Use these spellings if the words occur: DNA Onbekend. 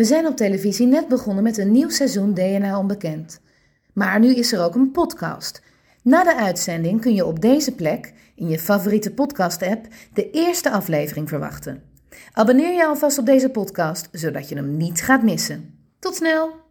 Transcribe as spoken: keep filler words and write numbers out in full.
We zijn op televisie net begonnen met een nieuw seizoen D N A Onbekend. Maar nu is er ook een podcast. Na de uitzending kun je op deze plek, in je favoriete podcast-app, de eerste aflevering verwachten. Abonneer je alvast op deze podcast, zodat je hem niet gaat missen. Tot snel!